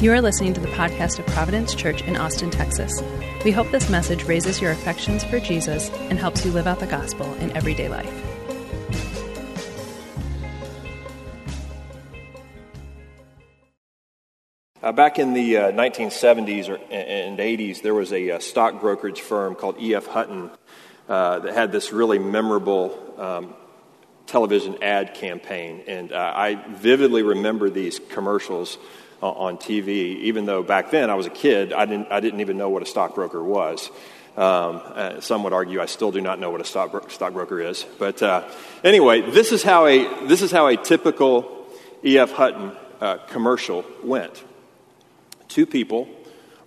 You are listening to the podcast of Providence Church in Austin, Texas. We hope this message raises your affections for Jesus and helps you live out the gospel in everyday life. Back in the 1970s and 80s, there was a stock brokerage firm called E.F. Hutton that had this really memorable television ad campaign. And I vividly remember these commercials on TV, even though back then I was a kid, I didn't even know what a stockbroker was. Some would argue I still do not know what a stockbroker is. But anyway, this is how a typical E.F. Hutton commercial went. Two people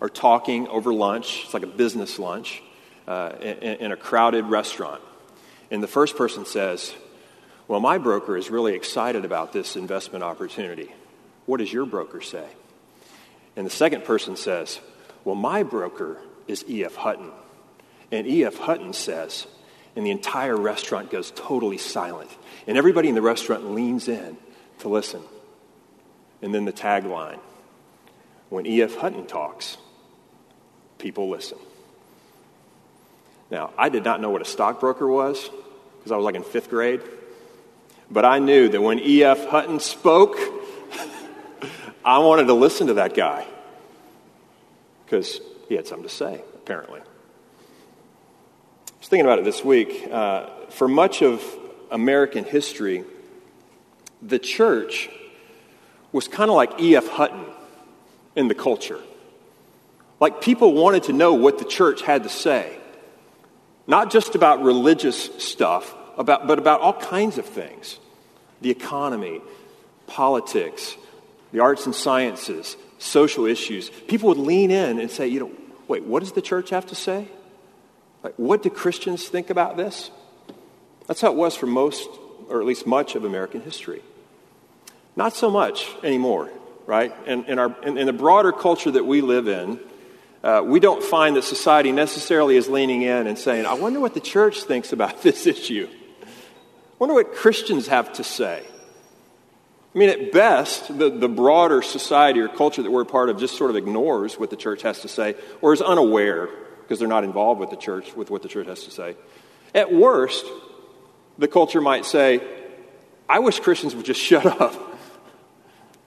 are talking over lunch. It's like a business lunch in a crowded restaurant. And the first person says, "Well, my broker is really excited about this investment opportunity. What does your broker say?" And the second person says, "Well, my broker is E.F. Hutton." And E.F. Hutton says, and the entire restaurant goes totally silent. And everybody in the restaurant leans in to listen. And then the tagline, "When E.F. Hutton talks, people listen." Now, I did not know what a stockbroker was because I was like in fifth grade. But I knew that when E.F. Hutton spoke, I wanted to listen to that guy because he had something to say, apparently. I was thinking about it this week. For much of American history, the church was kind of like E.F. Hutton in the culture. Like, people wanted to know what the church had to say, not just about religious stuff, but about all kinds of things: the economy, politics, the arts and sciences, social issues. People would lean in and say, wait, what does the church have to say? Like, what do Christians think about this? That's how it was for most, or at least much, of American history. Not so much anymore, right? In the broader culture that we live in, we don't find that society necessarily is leaning in and saying, "I wonder what the church thinks about this issue. I wonder what Christians have to say." I mean, at best, the broader society or culture that we're a part of just sort of ignores what the church has to say, or is unaware because they're not involved with the church, with what the church has to say. At worst, the culture might say, "I wish Christians would just shut up."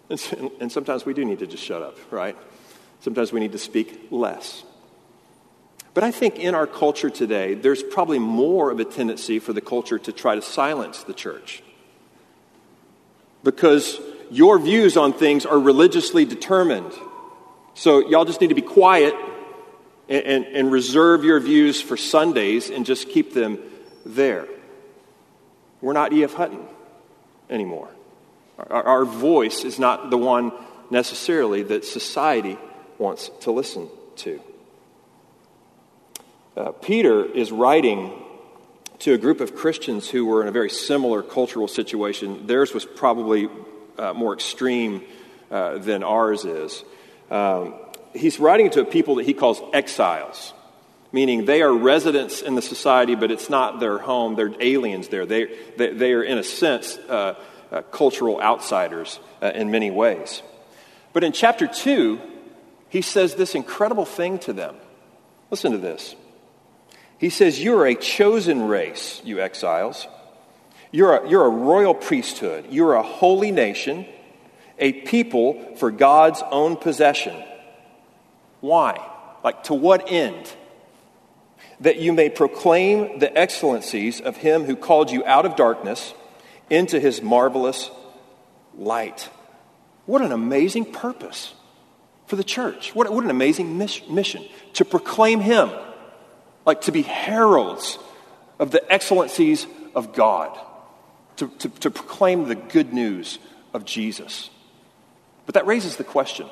And sometimes we do need to just shut up, right? Sometimes we need to speak less. But I think in our culture today, there's probably more of a tendency for the culture to try to silence the church, because your views on things are religiously determined. So y'all just need to be quiet and reserve your views for Sundays and just keep them there. We're not E.F. Hutton anymore. Our voice is not the one necessarily that society wants to listen to. Peter is writing to a group of Christians who were in a very similar cultural situation. Theirs was probably more extreme than ours is. He's writing to a people that he calls exiles, meaning they are residents in the society, but it's not their home. They're aliens there. They are, in a sense, cultural outsiders in many ways. But in chapter 2, he says this incredible thing to them. Listen to this. He says, "You are a chosen race, you exiles. You're a royal priesthood. You're a holy nation, a people for God's own possession." Why? Like, to what end? "That you may proclaim the excellencies of him who called you out of darkness into his marvelous light." What an amazing purpose for the church. What an amazing mission, to proclaim him, like to be heralds of the excellencies of God, to proclaim the good news of Jesus. But that raises the question,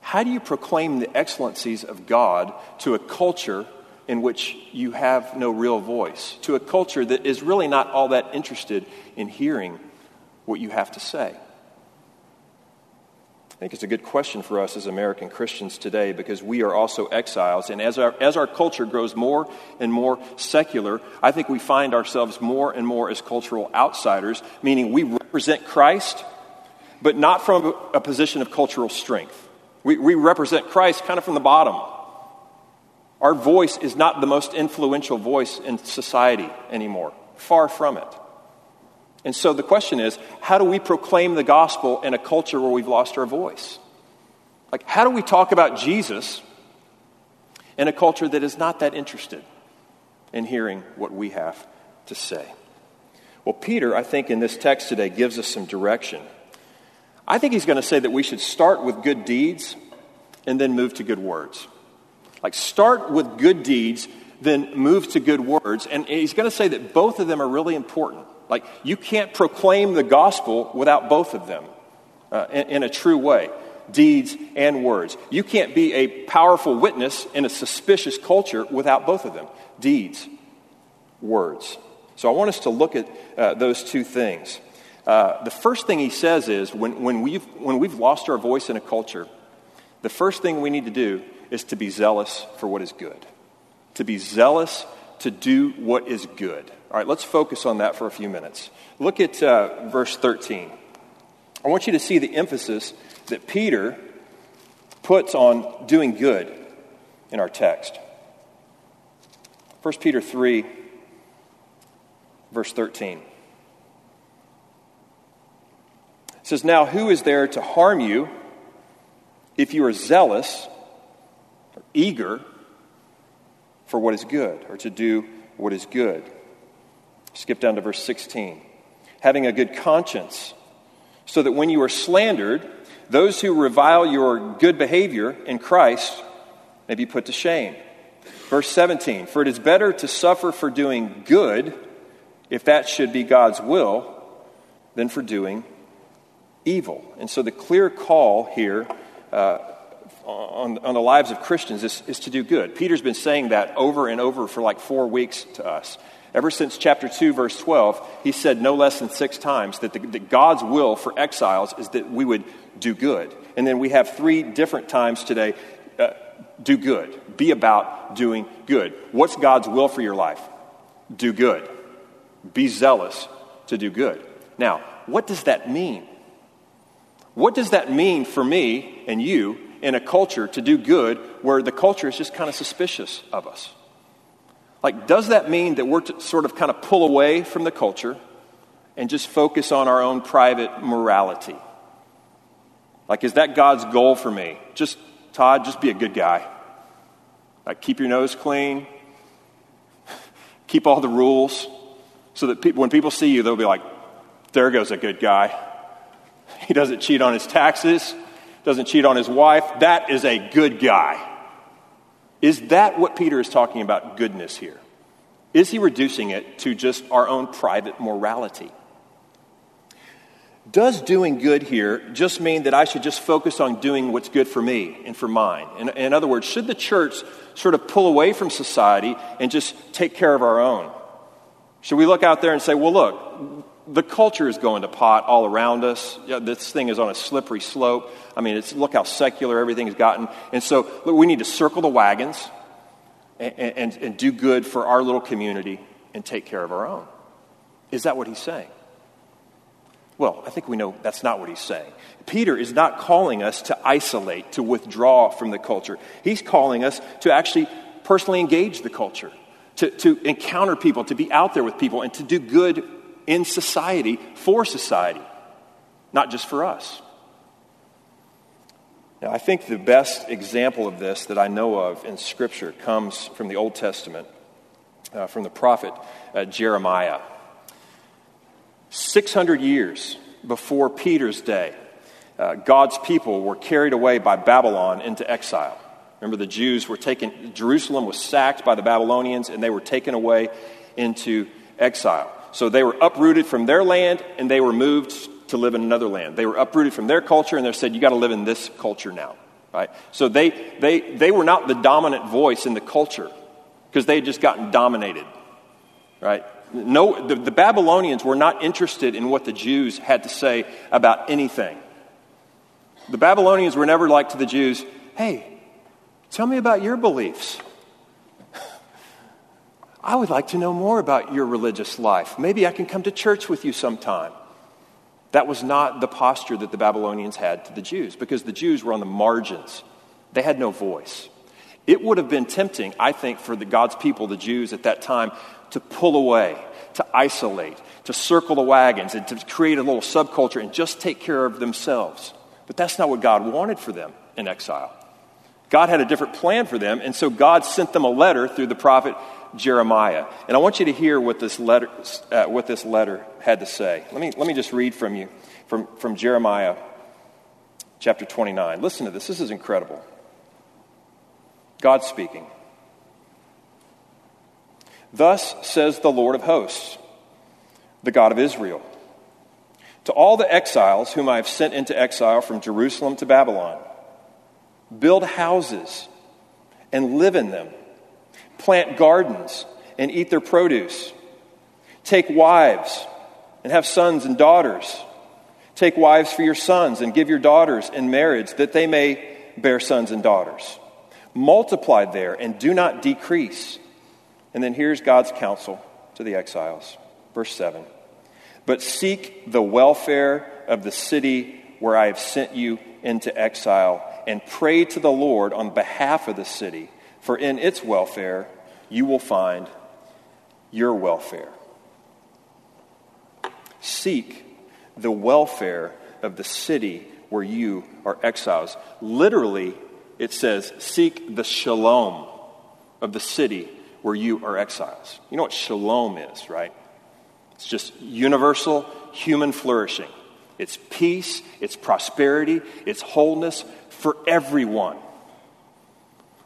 how do you proclaim the excellencies of God to a culture in which you have no real voice, to a culture that is really not all that interested in hearing what you have to say? I think it's a good question for us as American Christians today, because we are also exiles, and as our culture grows more and more secular, I think we find ourselves more and more as cultural outsiders, meaning we represent Christ, but not from a position of cultural strength. We represent Christ kind of from the bottom. Our voice is not the most influential voice in society anymore. Far from it. And so the question is, how do we proclaim the gospel in a culture where we've lost our voice? Like, how do we talk about Jesus in a culture that is not that interested in hearing what we have to say? Well, Peter, I think, in this text today gives us some direction. I think he's going to say that we should start with good deeds and then move to good words. Like, start with good deeds, then move to good words. And he's going to say that both of them are really important. Like, you can't proclaim the gospel without both of them in a true way, deeds and words. You can't be a powerful witness in a suspicious culture without both of them, deeds, words. So I want us to look at those two things. The first thing he says is when we've lost our voice in a culture, the first thing we need to do is to be zealous for what is good, to be zealous to do what is good. All right, let's focus on that for a few minutes. Look at verse 13. I want you to see the emphasis that Peter puts on doing good in our text. 1 Peter 3, verse 13. It says, "Now who is there to harm you if you are zealous or eager for what is good, or to do what is good?" Skip down to verse 16. "Having a good conscience, so that when you are slandered, those who revile your good behavior in Christ may be put to shame." Verse 17. "For it is better to suffer for doing good, if that should be God's will, than for doing evil." And so the clear call here on the lives of Christians is to do good. Peter's been saying that over and over for like 4 weeks to us. Ever since chapter 2, verse 12, he said no less than 6 times that God's will for exiles is that we would do good. And then we have 3 different times today, do good, be about doing good. What's God's will for your life? Do good. Be zealous to do good. Now, what does that mean? What does that mean for me and you in a culture to do good where the culture is just kind of suspicious of us? Like, does that mean that we're to sort of kind of pull away from the culture and just focus on our own private morality? Like, is that God's goal for me? Just, Todd, just be a good guy. Like, keep your nose clean. Keep all the rules so that when people see you, they'll be like, there goes a good guy. He doesn't cheat on his taxes, doesn't cheat on his wife. That is a good guy. Is that what Peter is talking about goodness here? Is he reducing it to just our own private morality? Does doing good here just mean that I should just focus on doing what's good for me and for mine? In other words, should the church sort of pull away from society and just take care of our own? Should we look out there and say, well, look, the culture is going to pot all around us. Yeah, this thing is on a slippery slope. I mean, it's look how secular everything has gotten. And so look, we need to circle the wagons and do good for our little community and take care of our own. Is that what he's saying? Well, I think we know that's not what he's saying. Peter is not calling us to isolate, to withdraw from the culture. He's calling us to actually personally engage the culture, to encounter people, to be out there with people, and to do good in society, for society, not just for us. Now, I think the best example of this that I know of in Scripture comes from the Old Testament, from the prophet Jeremiah. 600 years before Peter's day, God's people were carried away by Babylon into exile. Remember, the Jews were taken, Jerusalem was sacked by the Babylonians, and they were taken away into exile. So they were uprooted from their land, and they were moved to live in another land. They were uprooted from their culture, and they said, you got to live in this culture now, right? So they were not the dominant voice in the culture because they had just gotten dominated, right? No, the Babylonians were not interested in what the Jews had to say about anything. The Babylonians were never like to the Jews, hey, tell me about your beliefs. I would like to know more about your religious life. Maybe I can come to church with you sometime. That was not the posture that the Babylonians had to the Jews, because the Jews were on the margins. They had no voice. It would have been tempting, I think, for God's people, the Jews at that time, to pull away, to isolate, to circle the wagons, and to create a little subculture and just take care of themselves. But that's not what God wanted for them in exile. God had a different plan for them, and so God sent them a letter through the prophet Jeremiah. And I want you to hear what this letter had to say. Let me just read from you from Jeremiah chapter 29. Listen to this. This is incredible. God speaking. Thus says the Lord of hosts, the God of Israel, to all the exiles whom I have sent into exile from Jerusalem to Babylon, build houses and live in them. Plant gardens and eat their produce. Take wives and have sons and daughters. Take wives for your sons and give your daughters in marriage that they may bear sons and daughters. Multiply there and do not decrease. And then here's God's counsel to the exiles. Verse 7. But seek the welfare of the city where I have sent you into exile, and pray to the Lord on behalf of the city, for in its welfare you will find your welfare. Seek the welfare of the city where you are exiles. Literally, it says, seek the shalom of the city where you are exiles. You know what shalom is, right? It's just universal human flourishing. It's peace, it's prosperity, it's wholeness for everyone.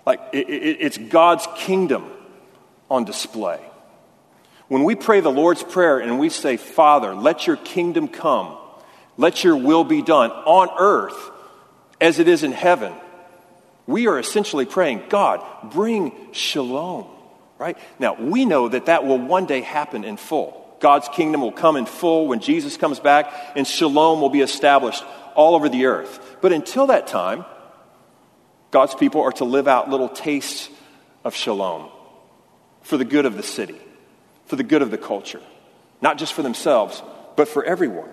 Like, it's God's kingdom on display. When we pray the Lord's Prayer and we say, Father, let your kingdom come, let your will be done on earth as it is in heaven, we are essentially praying, God, bring shalom, right? Now, we know that that will one day happen in full. God's kingdom will come in full when Jesus comes back, and shalom will be established all over the earth. But until that time, God's people are to live out little tastes of shalom for the good of the city, for the good of the culture, not just for themselves, but for everyone.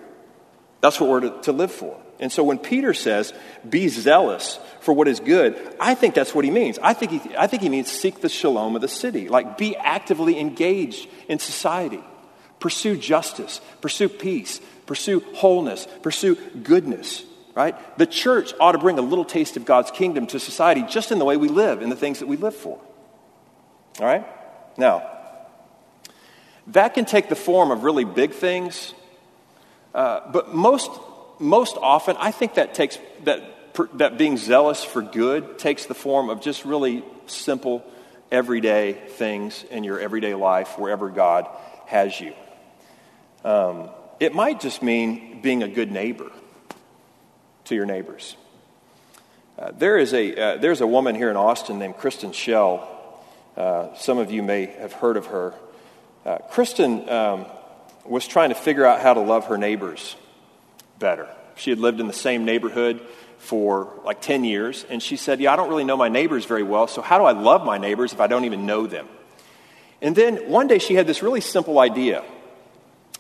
That's what we're to live for. And so when Peter says, be zealous for what is good, I think that's what he means. I think he means seek the shalom of the city, like be actively engaged in society. Pursue justice, pursue peace, pursue wholeness, pursue goodness, right? The church ought to bring a little taste of God's kingdom to society just in the way we live, in the things that we live for. All right? Now, that can take the form of really big things, but most often, I think that being zealous for good takes the form of just really simple, everyday things in your everyday life, wherever God has you. It might just mean being a good neighbor to your neighbors. There's a woman here in Austin named Kristen Schell. Some of you may have heard of her. Kristen was trying to figure out how to love her neighbors better. She had lived in the same neighborhood for like 10 years, and she said, I don't really know my neighbors very well, so how do I love my neighbors if I don't even know them? And then one day she had this really simple idea.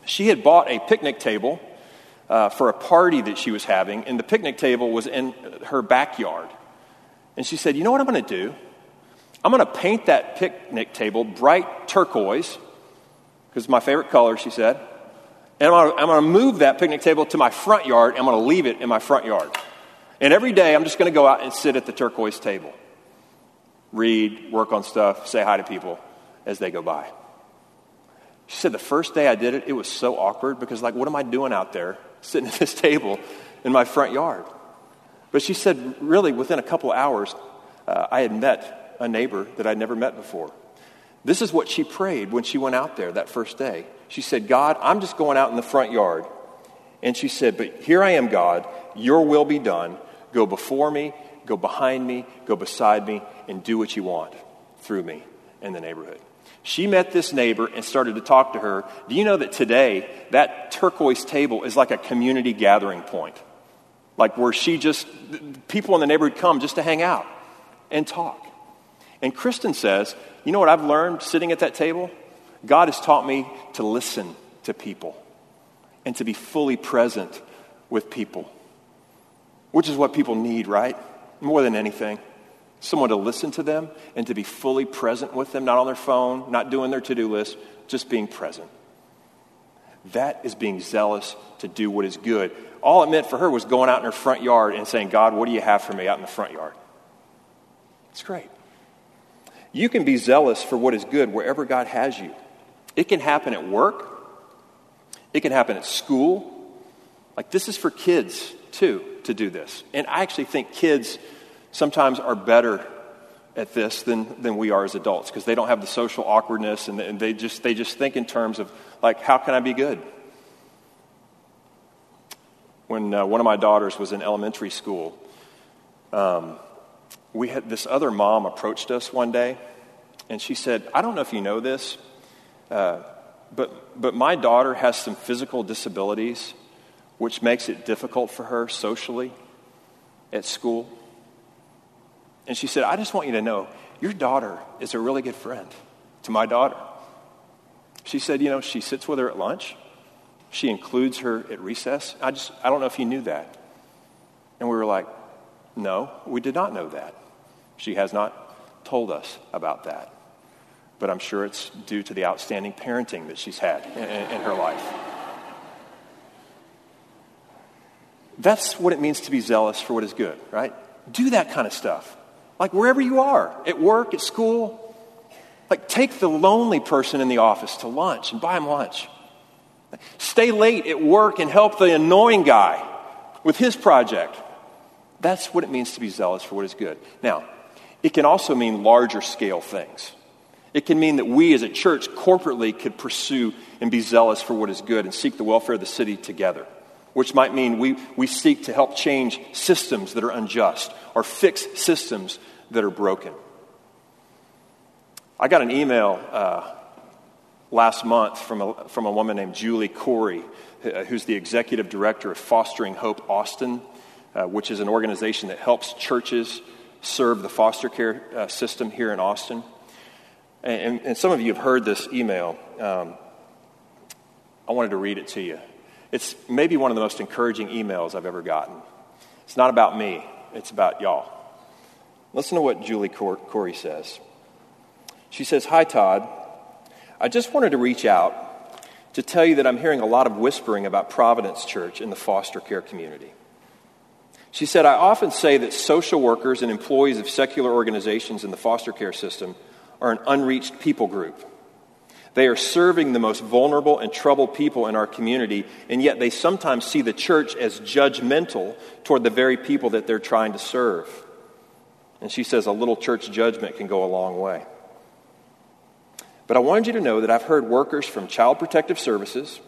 She had bought a picnic table for a party that she was having, and the picnic table was in her backyard. And she said, you know what I'm going to do? I'm going to paint that picnic table bright turquoise, because it's my favorite color, she said, and I'm going to move that picnic table to my front yard, and I'm going to leave it in my front yard. And every day I'm just going to go out and sit at the turquoise table, read, work on stuff, say hi to people as they go by. She said, the first day I did it was so awkward because, what am I doing out there sitting at this table in my front yard? But she said, really, within a couple hours, I had met a neighbor that I'd never met before. This is what she prayed when she went out there that first day. She said, God, I'm just going out in the front yard. And she said, but here I am, God, your will be done. Go before me, go behind me, go beside me, and do what you want through me in the neighborhood. She met this neighbor and started to talk to her. Do you know that today, that turquoise table is like a community gathering point? Like where people in the neighborhood come just to hang out and talk. And Kristen says, you know what I've learned sitting at that table? God has taught me to listen to people and to be fully present with people, which is what people need, right? More than anything. Someone to listen to them and to be fully present with them, not on their phone, not doing their to-do list, just being present. That is being zealous to do what is good. All it meant for her was going out in her front yard and saying, God, what do you have for me out in the front yard? It's great. You can be zealous for what is good wherever God has you. It can happen at work. It can happen at school. Like, this is for kids, too, to do this. And I actually think kids sometimes are better at this than we are as adults, because they don't have the social awkwardness, and they just think in terms of, like, how can I be good? When one of my daughters was in elementary school, we had this other mom approached us one day, and she said, I don't know if you know this, but my daughter has some physical disabilities, which makes it difficult for her socially at school. And she said, I just want you to know, your daughter is a really good friend to my daughter. She said, you know, she sits with her at lunch. She includes her at recess. I don't know if you knew that. And we were like, no, we did not know that. She has not told us about that. But I'm sure it's due to the outstanding parenting that she's had in her life. That's what it means to be zealous for what is good, right? Do that kind of stuff. Like, wherever you are, at work, at school. Like, take the lonely person in the office to lunch and buy him lunch. Stay late at work and help the annoying guy with his project. That's what it means to be zealous for what is good. Now, it can also mean larger scale things. It can mean that we as a church corporately could pursue and be zealous for what is good and seek the welfare of the city together, which might mean we seek to help change systems that are unjust or fix systems that are broken. I got an email last month from a woman named Julie Corey, who's the executive director of Fostering Hope Austin, which is an organization that helps churches serve the foster care system here in Austin. And some of you have heard this email. I wanted to read it to you. It's maybe one of the most encouraging emails I've ever gotten. It's not about me. It's about y'all. Listen to what Julie Corey says. She says, Hi, Todd. I just wanted to reach out to tell you that I'm hearing a lot of whispering about Providence Church in the foster care community. She said, I often say that social workers and employees of secular organizations in the foster care system are an unreached people group. They are serving the most vulnerable and troubled people in our community, and yet they sometimes see the church as judgmental toward the very people that they're trying to serve. And she says a little church judgment can go a long way. But I wanted you to know that I've heard workers from Child Protective Services,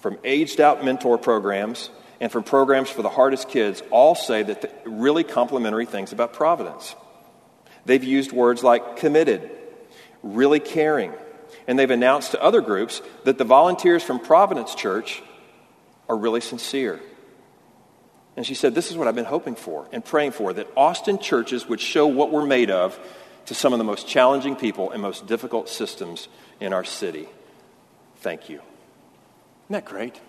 from aged-out mentor programs, and from programs for the hardest kids all say that really complimentary things about Providence. They've used words like committed, really caring, and they've announced to other groups that the volunteers from Providence Church are really sincere. And she said, this is what I've been hoping for and praying for, that Austin churches would show what we're made of to some of the most challenging people and most difficult systems in our city. Thank you. Isn't that great?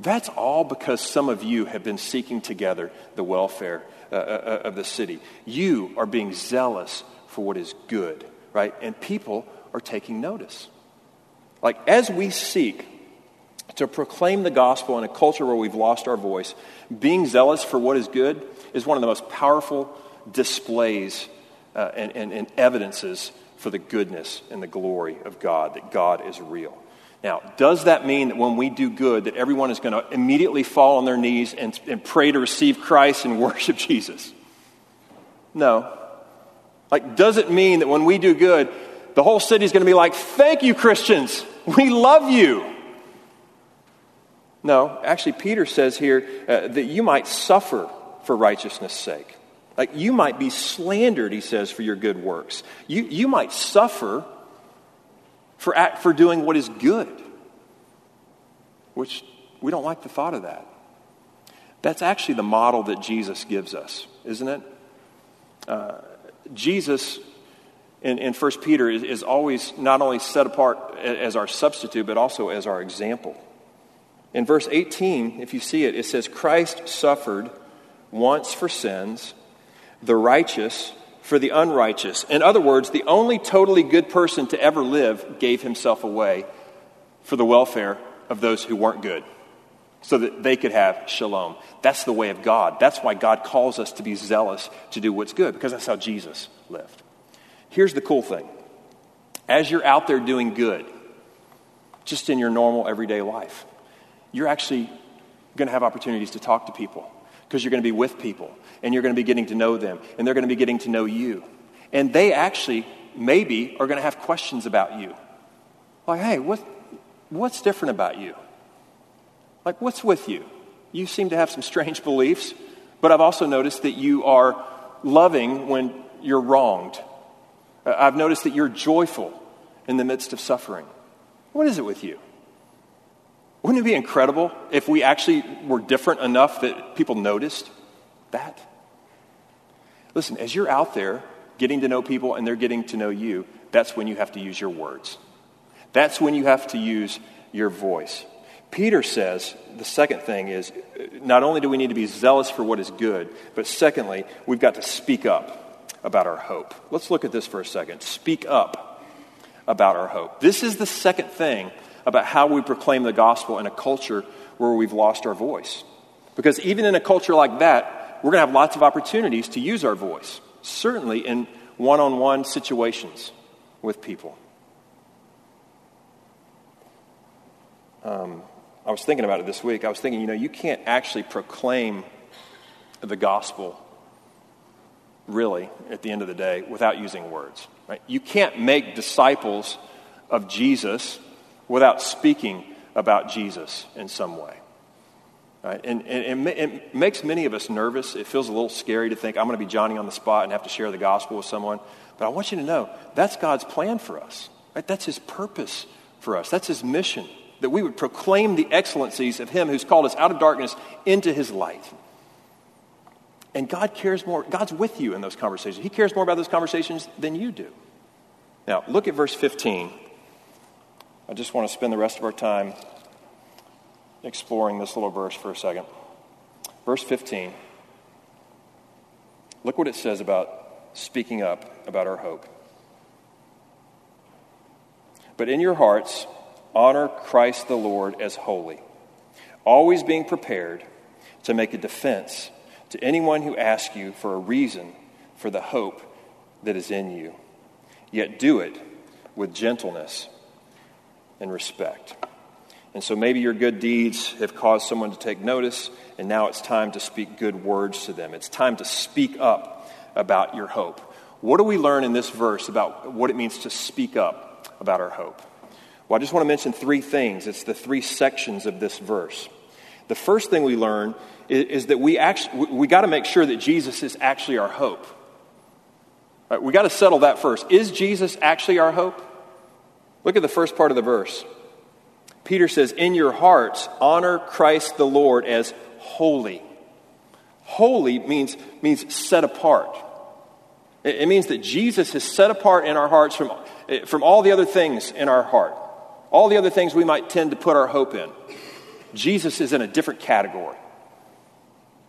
That's all because some of you have been seeking together the welfare of the city. You are being zealous for what is good, right? And people are taking notice. Like, as we seek to proclaim the gospel in a culture where we've lost our voice, being zealous for what is good is one of the most powerful displays and evidences for the goodness and the glory of God, that God is real. Now, does that mean that when we do good, that everyone is going to immediately fall on their knees and pray to receive Christ and worship Jesus? No. Like, does it mean that when we do good, the whole city is going to be like, thank you, Christians. We love you. No, actually, Peter says here that you might suffer for righteousness' sake. Like, you might be slandered, he says, for your good works. You might suffer for doing what is good, which we don't like the thought of that. That's actually the model that Jesus gives us, isn't it? Jesus in 1 Peter is always not only set apart as our substitute, but also as our example. In verse 18, if you see it, it says, Christ suffered once for sins, the righteous for the unrighteous. In other words, the only totally good person to ever live gave himself away for the welfare of those who weren't good, so that they could have shalom. That's the way of God. That's why God calls us to be zealous to do what's good, because that's how Jesus lived. Here's the cool thing. As you're out there doing good, just in your normal everyday life, you're actually going to have opportunities to talk to people, because you're going to be with people, and you're going to be getting to know them, and they're going to be getting to know you. And they actually, maybe, are going to have questions about you. Like, hey, what's different about you? Like, what's with you? You seem to have some strange beliefs, but I've also noticed that you are loving when you're wronged. I've noticed that you're joyful in the midst of suffering. What is it with you? Wouldn't it be incredible if we actually were different enough that people noticed that? Listen, as you're out there getting to know people and they're getting to know you, that's when you have to use your words. That's when you have to use your voice. Peter says the second thing is, not only do we need to be zealous for what is good, but secondly, we've got to speak up about our hope. Let's look at this for a second. Speak up about our hope. This is the second thing about how we proclaim the gospel in a culture where we've lost our voice. Because even in a culture like that, we're going to have lots of opportunities to use our voice, certainly in one-on-one situations with people. I was thinking about it this week. I was thinking, you can't actually proclaim the gospel, really, at the end of the day, without using words. Right? You can't make disciples of Jesus without speaking about Jesus in some way. Right? And it makes many of us nervous. It feels a little scary to think, I'm going to be Johnny on the spot and have to share the gospel with someone. But I want you to know, that's God's plan for us. Right? That's his purpose for us. That's his mission, that we would proclaim the excellencies of him who's called us out of darkness into his light. And God cares more. God's with you in those conversations. He cares more about those conversations than you do. Now, look at verse 15. I just want to spend the rest of our time exploring this little verse for a second. Verse 15. Look what it says about speaking up about our hope. But in your hearts, honor Christ the Lord as holy, always being prepared to make a defense to anyone who asks you for a reason for the hope that is in you. Yet do it with gentleness and respect. And so maybe your good deeds have caused someone to take notice, and now it's time to speak good words to them. It's time to speak up about your hope. What do we learn in this verse about what it means to speak up about our hope? Well, I just want to mention three things. It's the three sections of this verse. The first thing we learn is that we got to make sure that Jesus is actually our hope. Right, we got to settle that first. Is Jesus actually our hope? Look at the first part of the verse. Peter says, in your hearts, honor Christ the Lord as holy. Holy means set apart. It means that Jesus is set apart in our hearts from all the other things in our heart. All the other things we might tend to put our hope in. Jesus is in a different category.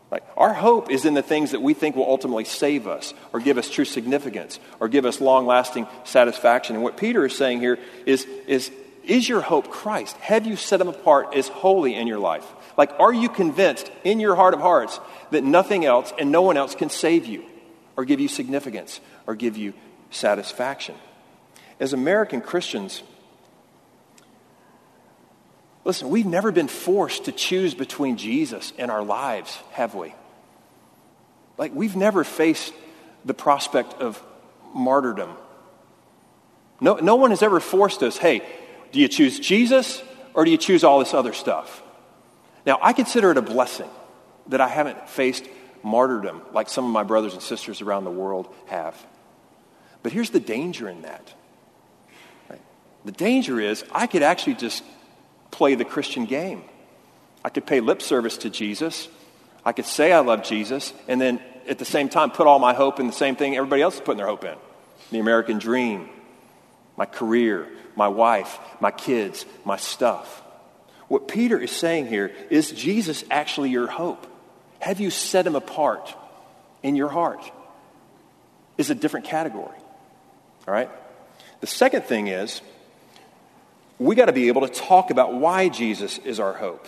Like, our hope is in the things that we think will ultimately save us or give us true significance or give us long-lasting satisfaction. And what Peter is saying here is your hope Christ? Have you set him apart as holy in your life? Like, are you convinced in your heart of hearts that nothing else and no one else can save you or give you significance or give you satisfaction? As American Christians, listen, we've never been forced to choose between Jesus and our lives, have we? Like, we've never faced the prospect of martyrdom. No one has ever forced us, hey, do you choose Jesus or do you choose all this other stuff? Now, I consider it a blessing that I haven't faced martyrdom like some of my brothers and sisters around the world have. But here's the danger in that. Right? The danger is I could actually just play the Christian game. I could pay lip service to Jesus. I could say I love Jesus, and then at the same time put all my hope in the same thing everybody else is putting their hope in. The American dream, my career, my wife, my kids, my stuff. What Peter is saying here is, Jesus actually your hope? Have you set him apart in your heart? Is a different category, all right? The second thing is, we got to be able to talk about why Jesus is our hope.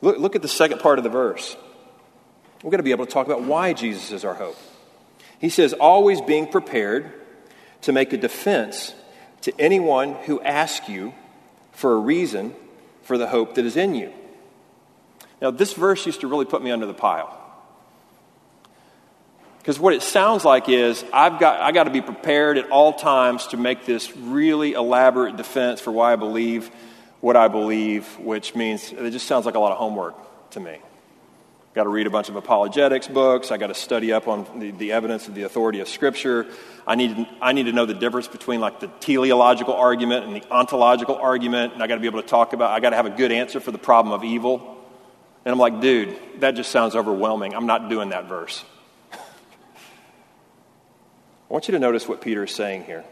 Look at the second part of the verse. We've got to be able to talk about why Jesus is our hope. He says, always being prepared to make a defense to anyone who asks you for a reason for the hope that is in you. Now, this verse used to really put me under the pile. Because what it sounds like is, I got to be prepared at all times to make this really elaborate defense for why I believe what I believe, which means it just sounds like a lot of homework to me. Got to read a bunch of apologetics books. I got to study up on the evidence of the authority of Scripture. I need to know the difference between like the teleological argument and the ontological argument. And I got to be able to talk about. I got to have a good answer for the problem of evil. And I'm like, dude, that just sounds overwhelming. I'm not doing that verse. I want you to notice what Peter is saying here.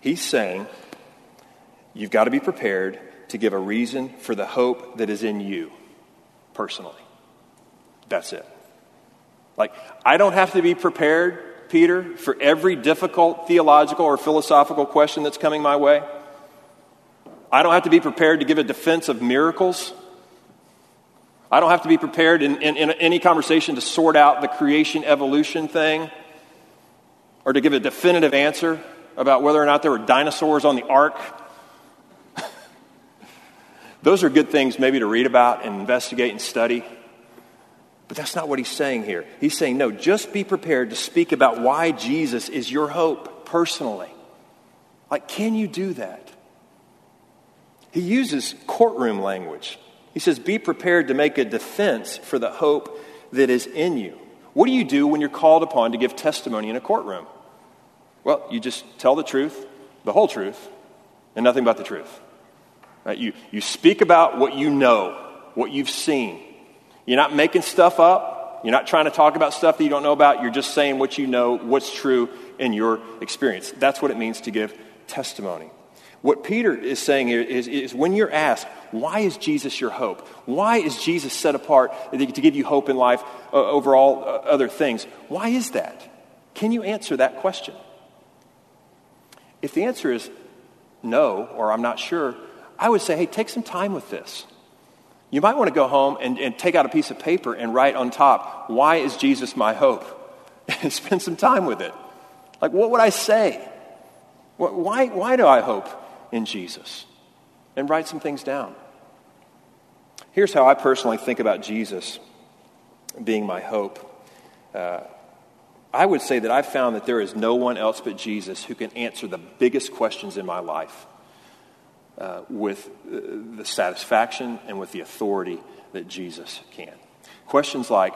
He's saying you've got to be prepared to give a reason for the hope that is in you personally. That's it. Like, I don't have to be prepared, Peter, for every difficult theological or philosophical question that's coming my way. I don't have to be prepared to give a defense of miracles. I don't have to be prepared in any conversation to sort out the creation evolution thing or to give a definitive answer about whether or not there were dinosaurs on the ark. Those are good things maybe to read about and investigate and study. But that's not what he's saying here. He's saying, no, just be prepared to speak about why Jesus is your hope personally. Like, can you do that? He uses courtroom language. He says, be prepared to make a defense for the hope that is in you. What do you do when you're called upon to give testimony in a courtroom? Well, you just tell the truth, the whole truth, and nothing but the truth. Right? You speak about what you know, what you've seen. You're not making stuff up. You're not trying to talk about stuff that you don't know about. You're just saying what you know, what's true in your experience. That's what it means to give testimony. What Peter is saying here is when you're asked, why is Jesus your hope? Why is Jesus set apart to give you hope in life over all other things? Why is that? Can you answer that question? If the answer is no, or I'm not sure, I would say, hey, take some time with this. You might want to go home and take out a piece of paper and write on top, why is Jesus my hope? And spend some time with it. Like, what would I say? Why do I hope in Jesus? And write some things down. Here's how I personally think about Jesus being my hope. I would say that I've found that there is no one else but Jesus who can answer the biggest questions in my life. With the satisfaction and with the authority that Jesus can. Questions like,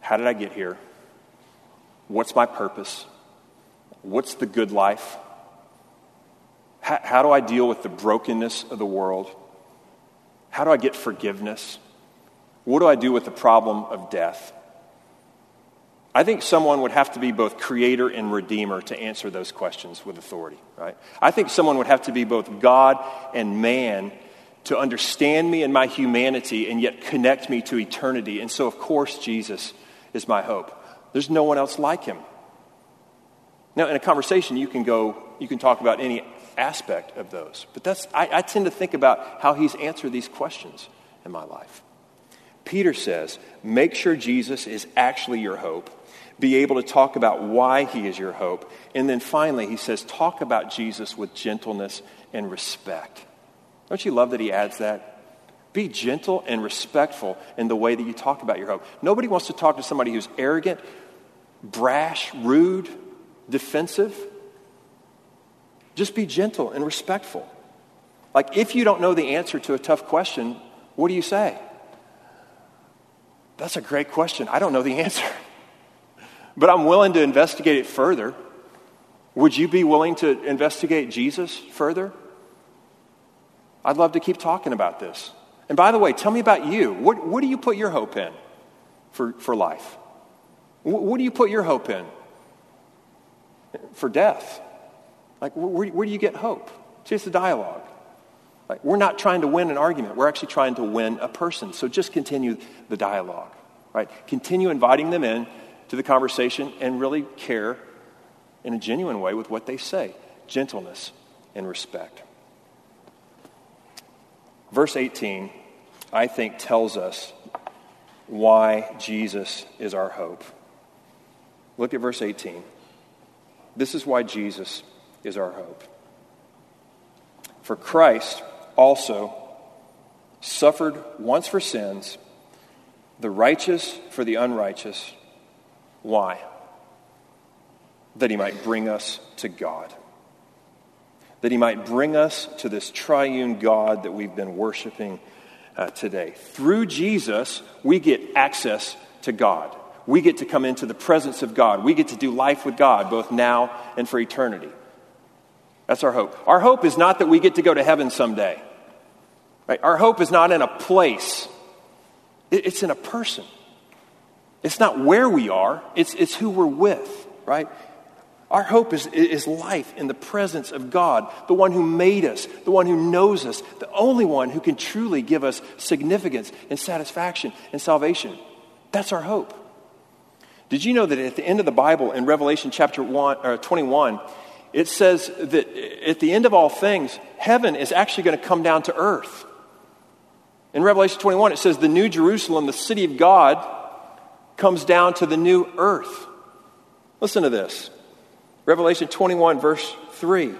how did I get here? What's my purpose? What's the good life? How do I deal with the brokenness of the world? How do I get forgiveness? What do I do with the problem of death? I think someone would have to be both creator and redeemer to answer those questions with authority, right? I think someone would have to be both God and man to understand me and my humanity and yet connect me to eternity. And so, of course, Jesus is my hope. There's no one else like him. Now, in a conversation, you can talk about any aspect of those. But I tend to think about how he's answered these questions in my life. Peter says, make sure Jesus is actually your hope. Be able to talk about why he is your hope. And then finally, he says, talk about Jesus with gentleness and respect. Don't you love that he adds that? Be gentle and respectful in the way that you talk about your hope. Nobody wants to talk to somebody who's arrogant, brash, rude, defensive. Just be gentle and respectful. Like, if you don't know the answer to a tough question, what do you say? That's a great question. I don't know the answer, but I'm willing to investigate it further. Would you be willing to investigate Jesus further? I'd love to keep talking about this. And by the way, tell me about you. What do you put your hope in for life? What do you put your hope in for death? Like, where do you get hope? It's just a dialogue. Like, we're not trying to win an argument. We're actually trying to win a person. So just continue the dialogue, right? Continue inviting them in to the conversation and really care in a genuine way with what they say. Gentleness and respect. Verse 18, I think, tells us why Jesus is our hope. Look at verse 18. This is why Jesus is our hope. For Christ also suffered once for sins, the righteous for the unrighteous. Why? That he might bring us to God. That he might bring us to this triune God that we've been worshiping today. Through Jesus, we get access to God. We get to come into the presence of God. We get to do life with God, both now and for eternity. That's our hope. Our hope is not that we get to go to heaven someday. Right? Our hope is not in a place. It's in a person. It's not where we are. It's who we're with, right? Our hope is life in the presence of God, the one who made us, the one who knows us, the only one who can truly give us significance and satisfaction and salvation. That's our hope. Did you know that at the end of the Bible, in Revelation chapter 21, it says that at the end of all things, heaven is actually going to come down to earth. In Revelation 21, it says the new Jerusalem, the city of God, comes down to the new earth. Listen to this. Revelation 21, verse 3,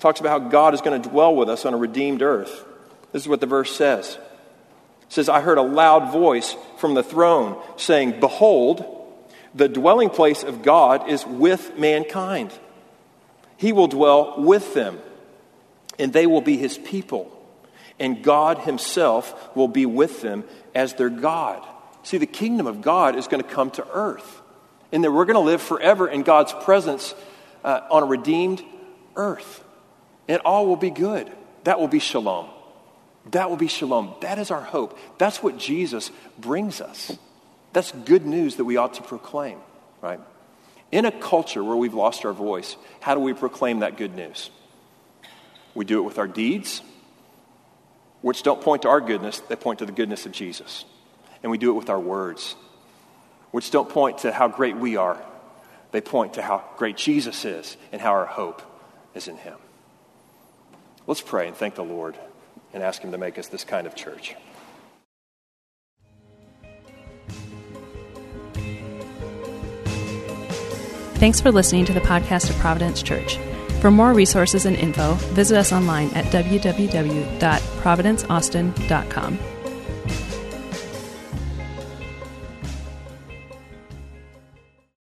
talks about how God is going to dwell with us on a redeemed earth. This is what the verse says. It says, I heard a loud voice from the throne saying, behold, the dwelling place of God is with mankind. He will dwell with them, and they will be his people, and God himself will be with them as their God. See, the kingdom of God is going to come to earth, and that we're going to live forever in God's presence on a redeemed earth. And all will be good. That will be shalom. That will be shalom. That is our hope. That's what Jesus brings us. That's good news that we ought to proclaim, right? In a culture where we've lost our voice, how do we proclaim that good news? We do it with our deeds, which don't point to our goodness. They point to the goodness of Jesus. And we do it with our words, which don't point to how great we are. They point to how great Jesus is and how our hope is in him. Let's pray and thank the Lord and ask him to make us this kind of church. Thanks for listening to the podcast of Providence Church. For more resources and info, visit us online at www.providenceaustin.com.